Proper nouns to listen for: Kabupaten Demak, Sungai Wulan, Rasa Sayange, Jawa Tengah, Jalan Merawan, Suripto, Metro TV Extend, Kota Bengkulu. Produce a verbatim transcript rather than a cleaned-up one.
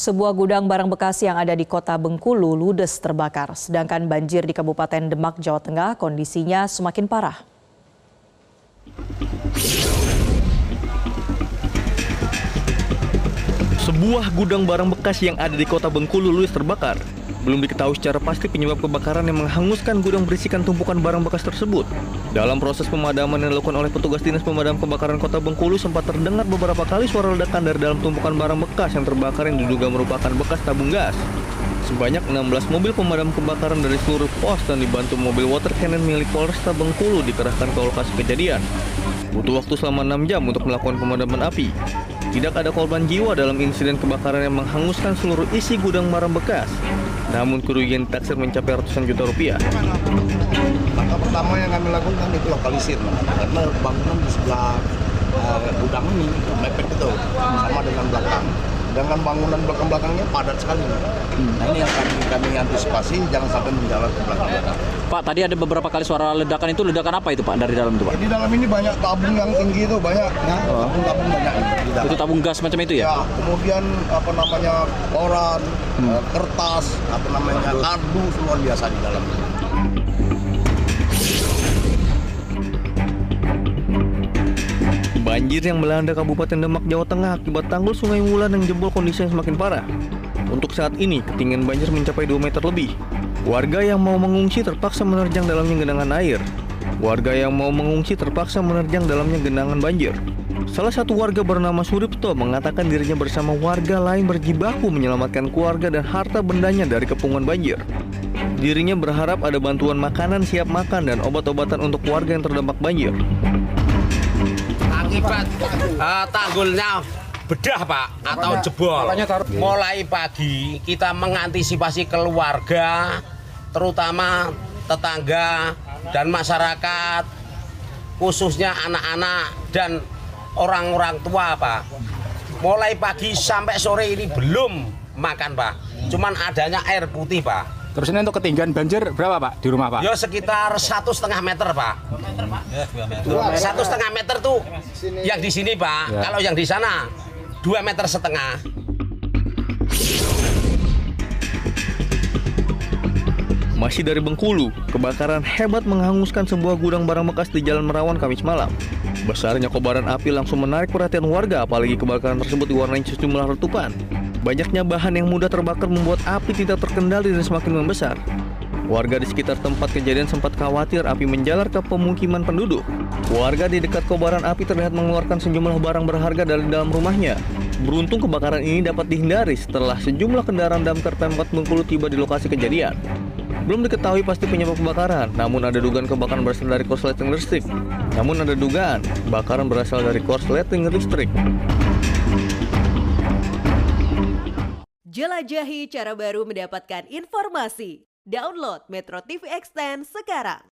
Sebuah gudang barang bekas yang ada di Kota Bengkulu ludes terbakar, sedangkan banjir di Kabupaten Demak, Jawa Tengah kondisinya semakin parah. Sebuah gudang barang bekas yang ada di Kota Bengkulu ludes terbakar. Belum diketahui secara pasti penyebab kebakaran yang menghanguskan gudang berisikan tumpukan barang bekas tersebut. Dalam proses pemadaman yang dilakukan oleh petugas dinas pemadam kebakaran Kota Bengkulu sempat terdengar beberapa kali suara ledakan dari dalam tumpukan barang bekas yang terbakar yang diduga merupakan bekas tabung gas. Sebanyak enam belas mobil pemadam kebakaran dari seluruh pos dan dibantu mobil water cannon milik Polresta Bengkulu dikerahkan ke lokasi kejadian. Butuh waktu selama enam jam untuk melakukan pemadaman api. Tidak ada korban jiwa dalam insiden kebakaran yang menghanguskan seluruh isi gudang barang bekas. Namun kerugian ditaksir mencapai ratusan juta rupiah. Langkah pertama yang kami lakukan itu lokalisir, karena bangunan di sebelah uh, gudang ini mepet itu sama dengan belakang. Dengan bangunan belakang-belakangnya padat sekali. Nah ini yang kami, kami antisipasi, jangan sampai menjalar ke belakang. Pak, tadi ada beberapa kali suara ledakan itu, ledakan apa itu Pak dari dalam itu Pak? Di dalam ini banyak tabung yang tinggi itu, banyak. Ya, oh. Tabung-tabung banyak di dalam. Itu tabung gas macam itu ya? Ya, kemudian apa namanya koran, hmm. kertas, apa namanya kardu, semua biasa di dalam. Banjir yang melanda Kabupaten Demak, Jawa Tengah akibat tanggul Sungai Wulan yang jebol kondisinya semakin parah. Untuk saat ini, ketinggian banjir mencapai dua meter lebih. Warga yang mau mengungsi terpaksa menerjang dalamnya genangan air. Warga yang mau mengungsi terpaksa menerjang dalamnya genangan banjir. Salah satu warga bernama Suripto mengatakan dirinya bersama warga lain berjibaku menyelamatkan keluarga dan harta bendanya dari kepungan banjir. Dirinya berharap ada bantuan makanan siap makan dan obat-obatan untuk warga yang terdampak banjir. Akibat uh, tanggulnya bedah Pak atau jebol. Mulai pagi kita mengantisipasi keluarga, terutama tetangga dan masyarakat, khususnya anak-anak dan orang-orang tua Pak. Mulai pagi sampai sore ini belum makan Pak, cuman adanya air putih Pak. Terus ini untuk ketinggian banjir berapa Pak di rumah Pak? Ya sekitar satu setengah meter Pak. Satu setengah meter tuh yang di sini Pak. Ya. Kalau yang di sana dua meter setengah. Masih dari Bengkulu, kebakaran hebat menghanguskan sebuah gudang barang bekas di Jalan Merawan Kamis malam. Besarnya kobaran api langsung menarik perhatian warga, apalagi kebakaran tersebut diwarnai sejumlah letupan. Banyaknya bahan yang mudah terbakar membuat api tidak terkendali dan semakin membesar. Warga di sekitar tempat kejadian sempat khawatir api menjalar ke pemukiman penduduk. Warga di dekat kobaran api terlihat mengeluarkan sejumlah barang berharga dari dalam rumahnya. Beruntung kebakaran ini dapat dihindari setelah sejumlah kendaraan damkar Pemkot Bengkulu tiba di lokasi kejadian. Belum diketahui pasti penyebab kebakaran, namun ada dugaan kebakaran berasal dari korsleting listrik. Namun ada dugaan kebakaran berasal dari korsleting listrik. Jelajahi cara baru mendapatkan informasi. Download Metro T V Extend sekarang.